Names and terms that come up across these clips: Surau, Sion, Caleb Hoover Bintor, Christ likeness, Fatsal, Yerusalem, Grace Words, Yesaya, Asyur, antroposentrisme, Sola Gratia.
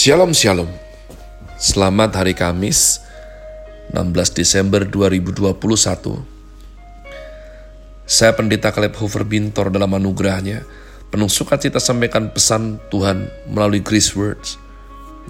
Shalom Shalom. Selamat hari Kamis 16 Desember 2021. Saya Pendeta Caleb Hoover Bintor dalam anugerahnya penuh sukacita sampaikan pesan Tuhan melalui Grace Words,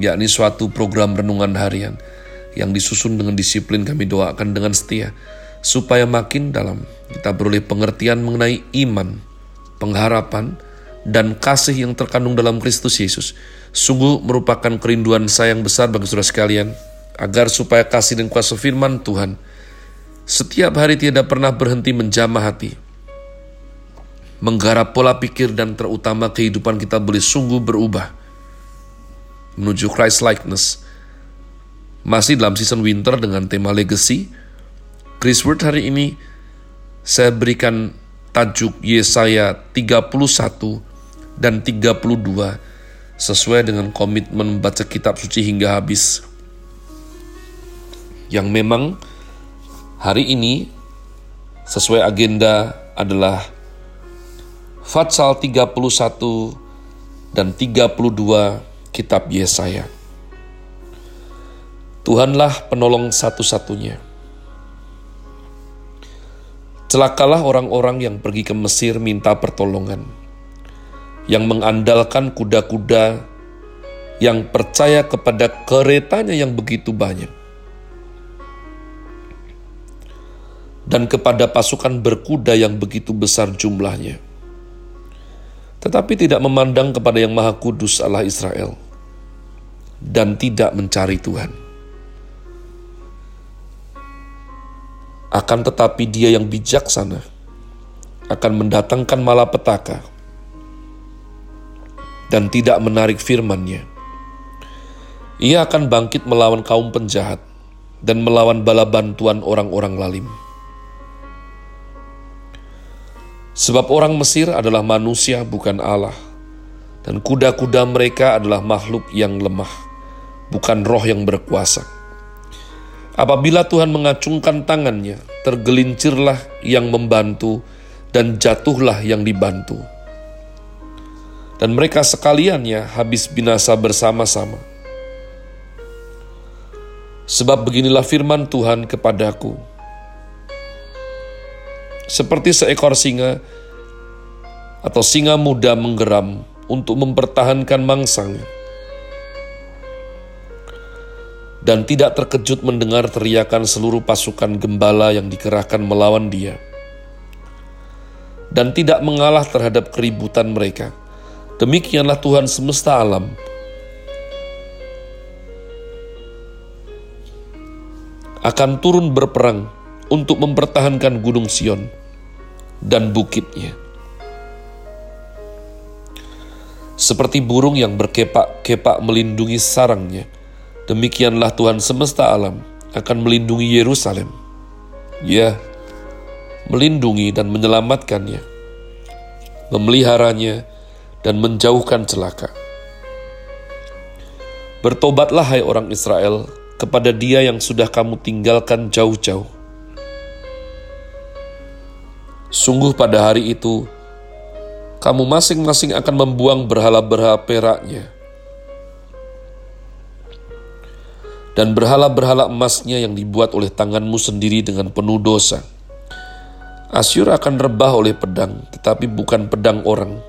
yakni suatu program renungan harian yang disusun dengan disiplin kami doakan dengan setia supaya makin dalam kita beroleh pengertian mengenai iman, pengharapan, dan kasih yang terkandung dalam Kristus Yesus. Sungguh merupakan kerinduan saya yang besar bagi saudara sekalian, agar supaya kasih dan kuasa firman Tuhan setiap hari tidak pernah berhenti menjamah hati, menggarap pola pikir, dan terutama kehidupan kita boleh sungguh berubah menuju Christ likeness. Masih dalam season winter dengan tema legacy, Grace Word hari ini saya berikan tajuk Yesaya 31 dan 32 sesuai dengan komitmen membaca kitab suci hingga habis, yang memang hari ini sesuai agenda adalah Fatsal 31 dan 32 kitab Yesaya. Tuhanlah penolong satu-satunya. Celakalah orang-orang yang pergi ke Mesir minta pertolongan, yang mengandalkan kuda-kuda, yang percaya kepada keretanya yang begitu banyak, dan kepada pasukan berkuda yang begitu besar jumlahnya, tetapi tidak memandang kepada yang Maha Kudus Allah Israel, dan tidak mencari Tuhan. Akan tetapi Dia yang bijaksana akan mendatangkan malapetaka, dan tidak menarik firman-Nya. Ia akan bangkit melawan kaum penjahat dan melawan bala bantuan orang-orang lalim. Sebab orang Mesir adalah manusia bukan Allah, dan kuda-kuda mereka adalah makhluk yang lemah, bukan roh yang berkuasa. Apabila Tuhan mengacungkan tangannya, tergelincirlah yang membantu dan jatuhlah yang dibantu. Dan mereka sekaliannya habis binasa bersama-sama. Sebab beginilah firman Tuhan kepadaku. Seperti seekor singa atau singa muda menggeram untuk mempertahankan mangsanya, dan tidak terkejut mendengar teriakan seluruh pasukan gembala yang dikerahkan melawan dia, dan tidak mengalah terhadap keributan mereka. Demikianlah Tuhan semesta alam akan turun berperang untuk mempertahankan gunung Sion dan bukitnya. Seperti burung yang berkepak-kepak melindungi sarangnya, demikianlah Tuhan semesta alam akan melindungi Yerusalem. Ya, melindungi dan menyelamatkannya, memeliharanya, dan menjauhkan celaka. Bertobatlah hai orang Israel kepada Dia yang sudah kamu tinggalkan jauh-jauh. Sungguh pada hari itu, kamu masing-masing akan membuang berhala-berhala peraknya, dan berhala-berhala emasnya yang dibuat oleh tanganmu sendiri dengan penuh dosa. Asyur akan rebah oleh pedang, tetapi bukan pedang orang,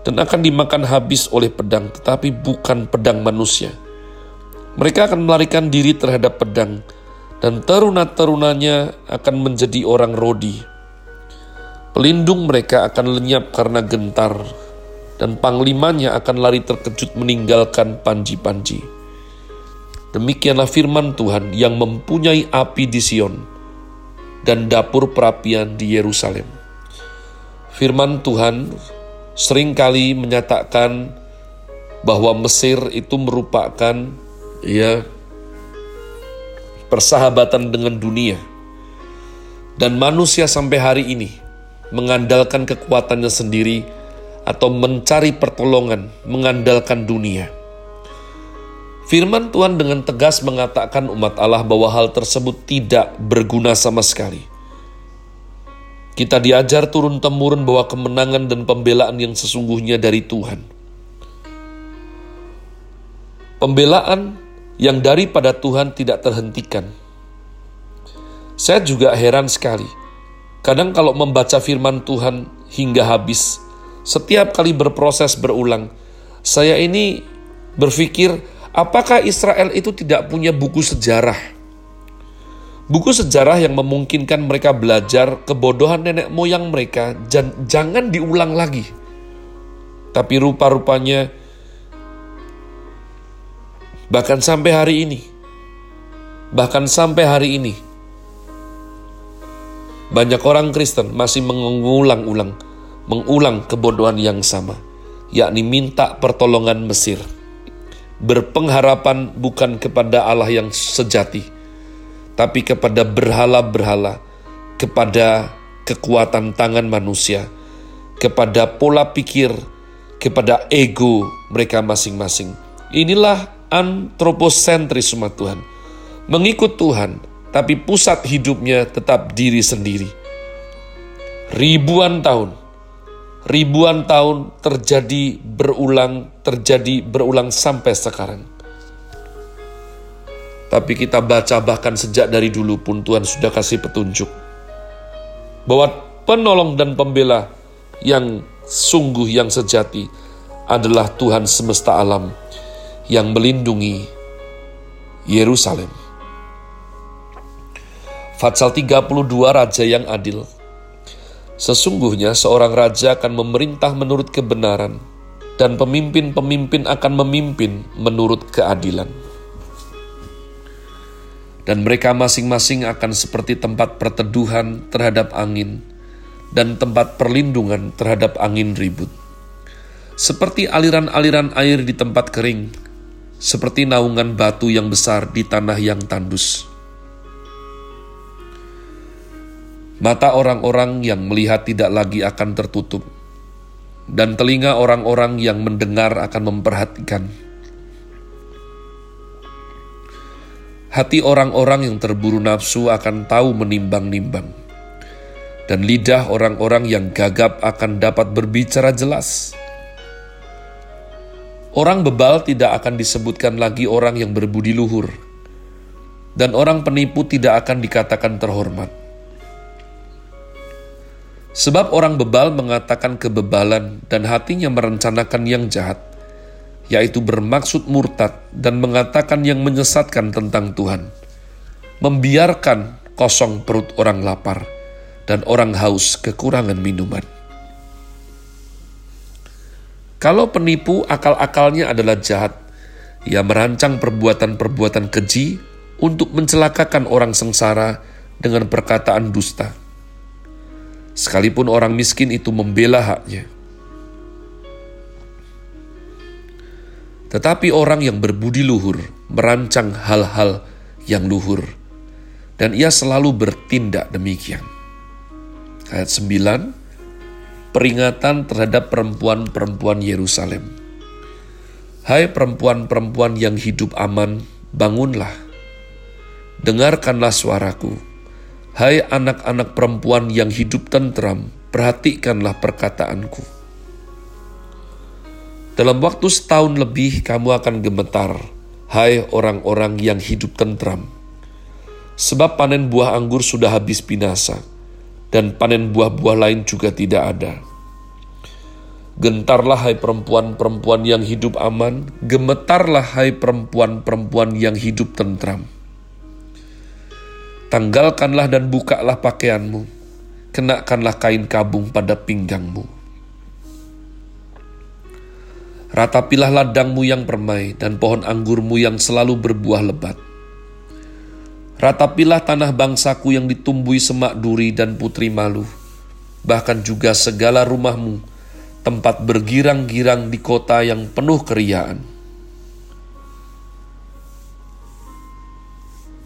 dan akan dimakan habis oleh pedang, tetapi bukan pedang manusia. Mereka akan melarikan diri terhadap pedang, dan teruna-terunanya akan menjadi orang rodi. Pelindung mereka akan lenyap karena gentar, dan panglimanya akan lari terkejut meninggalkan panji-panji. Demikianlah firman Tuhan yang mempunyai api di Sion, dan dapur perapian di Yerusalem. Firman Tuhan seringkali menyatakan bahwa Mesir itu merupakan persahabatan dengan dunia. Dan manusia sampai hari ini mengandalkan kekuatannya sendiri atau mencari pertolongan mengandalkan dunia. Firman Tuhan dengan tegas mengatakan umat Allah bahwa hal tersebut tidak berguna sama sekali. Kita diajar turun-temurun bahwa kemenangan dan pembelaan yang sesungguhnya dari Tuhan. Pembelaan yang daripada Tuhan tidak terhentikan. Saya juga heran sekali. Kadang kalau membaca firman Tuhan hingga habis, setiap kali berproses berulang, saya ini berpikir, apakah Israel itu tidak punya buku sejarah? Buku sejarah yang memungkinkan mereka belajar kebodohan nenek moyang mereka, jangan diulang lagi. Tapi rupa-rupanya, bahkan sampai hari ini, banyak orang Kristen masih mengulang kebodohan yang sama, yakni minta pertolongan Mesir, berpengharapan bukan kepada Allah yang sejati, tapi kepada berhala-berhala, kepada kekuatan tangan manusia, kepada pola pikir, kepada ego mereka masing-masing. Inilah antroposentrisme Tuhan, mengikut Tuhan, tapi pusat hidupnya tetap diri sendiri. Ribuan tahun terjadi berulang sampai sekarang. Tapi kita baca bahkan sejak dari dulu pun Tuhan sudah kasih petunjuk bahwa penolong dan pembela yang sungguh, yang sejati adalah Tuhan semesta alam yang melindungi Yerusalem. Fatsal 32, Raja yang adil. Sesungguhnya seorang raja akan memerintah menurut kebenaran, dan pemimpin-pemimpin akan memimpin menurut keadilan. Dan mereka masing-masing akan seperti tempat perteduhan terhadap angin, dan tempat perlindungan terhadap angin ribut. Seperti aliran-aliran air di tempat kering, seperti naungan batu yang besar di tanah yang tandus. Mata orang-orang yang melihat tidak lagi akan tertutup, dan telinga orang-orang yang mendengar akan memperhatikan. Hati orang-orang yang terburu nafsu akan tahu menimbang-nimbang, dan lidah orang-orang yang gagap akan dapat berbicara jelas. Orang bebal tidak akan disebutkan lagi orang yang berbudi luhur, dan orang penipu tidak akan dikatakan terhormat. Sebab orang bebal mengatakan kebebalan dan hatinya merencanakan yang jahat, yaitu bermaksud murtad dan mengatakan yang menyesatkan tentang Tuhan, membiarkan kosong perut orang lapar dan orang haus kekurangan minuman. Kalau penipu, akal-akalnya adalah jahat. Ia merancang perbuatan-perbuatan keji untuk mencelakakan orang sengsara dengan perkataan dusta. Sekalipun orang miskin itu membela haknya. Tetapi orang yang berbudi luhur merancang hal-hal yang luhur, dan ia selalu bertindak demikian. Ayat 9, peringatan terhadap perempuan-perempuan Yerusalem. Hai perempuan-perempuan yang hidup aman, bangunlah. Dengarkanlah suaraku. Hai anak-anak perempuan yang hidup tentram, perhatikanlah perkataanku. Dalam waktu setahun lebih kamu akan gemetar, hai orang-orang yang hidup tentram. Sebab panen buah anggur sudah habis binasa, dan panen buah-buah lain juga tidak ada. Gentarlah hai perempuan-perempuan yang hidup aman, gemetarlah hai perempuan-perempuan yang hidup tentram. Tanggalkanlah dan bukalah pakaianmu, kenakanlah kain kabung pada pinggangmu. Ratapilah ladangmu yang permai, dan pohon anggurmu yang selalu berbuah lebat. Ratapilah tanah bangsaku yang ditumbuhi semak duri dan putri malu, bahkan juga segala rumahmu, tempat bergirang-girang di kota yang penuh keriaan.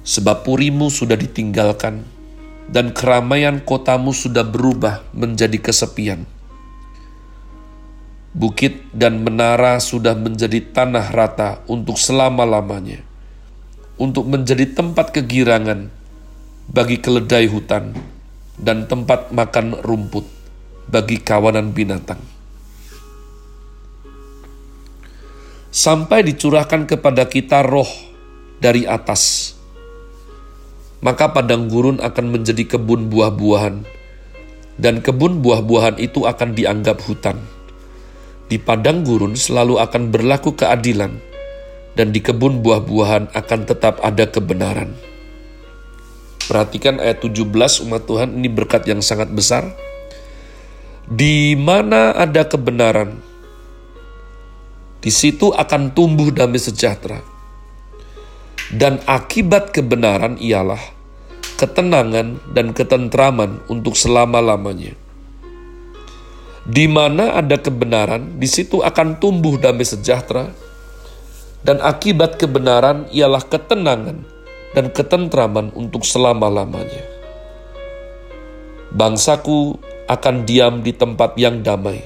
Sebab purimu sudah ditinggalkan, dan keramaian kotamu sudah berubah menjadi kesepian. Bukit dan menara sudah menjadi tanah rata untuk selama-lamanya, untuk menjadi tempat kegirangan bagi keledai hutan dan tempat makan rumput bagi kawanan binatang. sampai dicurahkan kepada kita roh dari atas. Maka padang gurun akan menjadi kebun buah-buahan, dan kebun buah-buahan itu akan dianggap hutan. Di padang gurun selalu akan berlaku keadilan, dan di kebun buah-buahan akan tetap ada kebenaran. Perhatikan ayat 17 umat Tuhan, ini berkat yang sangat besar. Di mana ada kebenaran, di situ akan tumbuh damai sejahtera. Dan akibat kebenaran ialah ketenangan dan ketentraman untuk selama-lamanya. Di mana ada kebenaran, di situ akan tumbuh damai sejahtera. Dan akibat kebenaran ialah ketenangan dan ketentraman untuk selama-lamanya. Bangsaku akan diam di tempat yang damai,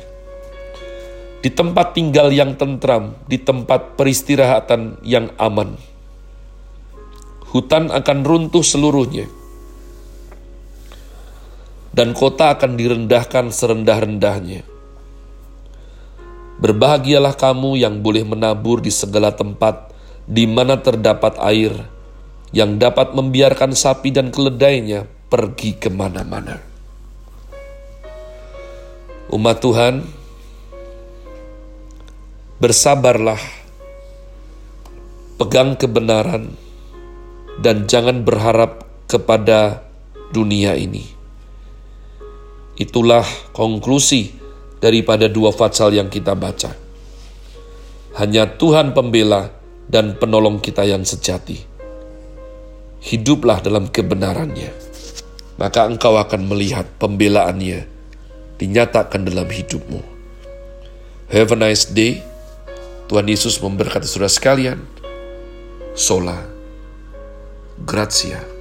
di tempat tinggal yang tentram, di tempat peristirahatan yang aman. Hutan akan runtuh seluruhnya, dan kota akan direndahkan serendah-rendahnya. Berbahagialah kamu yang boleh menabur di segala tempat di mana terdapat air, yang dapat membiarkan sapi dan keledainya pergi kemana-mana. Umat Tuhan, bersabarlah, pegang kebenaran, dan jangan berharap kepada dunia ini. Itulah konklusi daripada dua fatsal yang kita baca. Hanya Tuhan pembela dan penolong kita yang sejati. Hiduplah dalam kebenarannya, maka engkau akan melihat pembelaannya dinyatakan dalam hidupmu. Have a nice day. Tuhan Yesus memberkati saudara sekalian. Sola Gratia.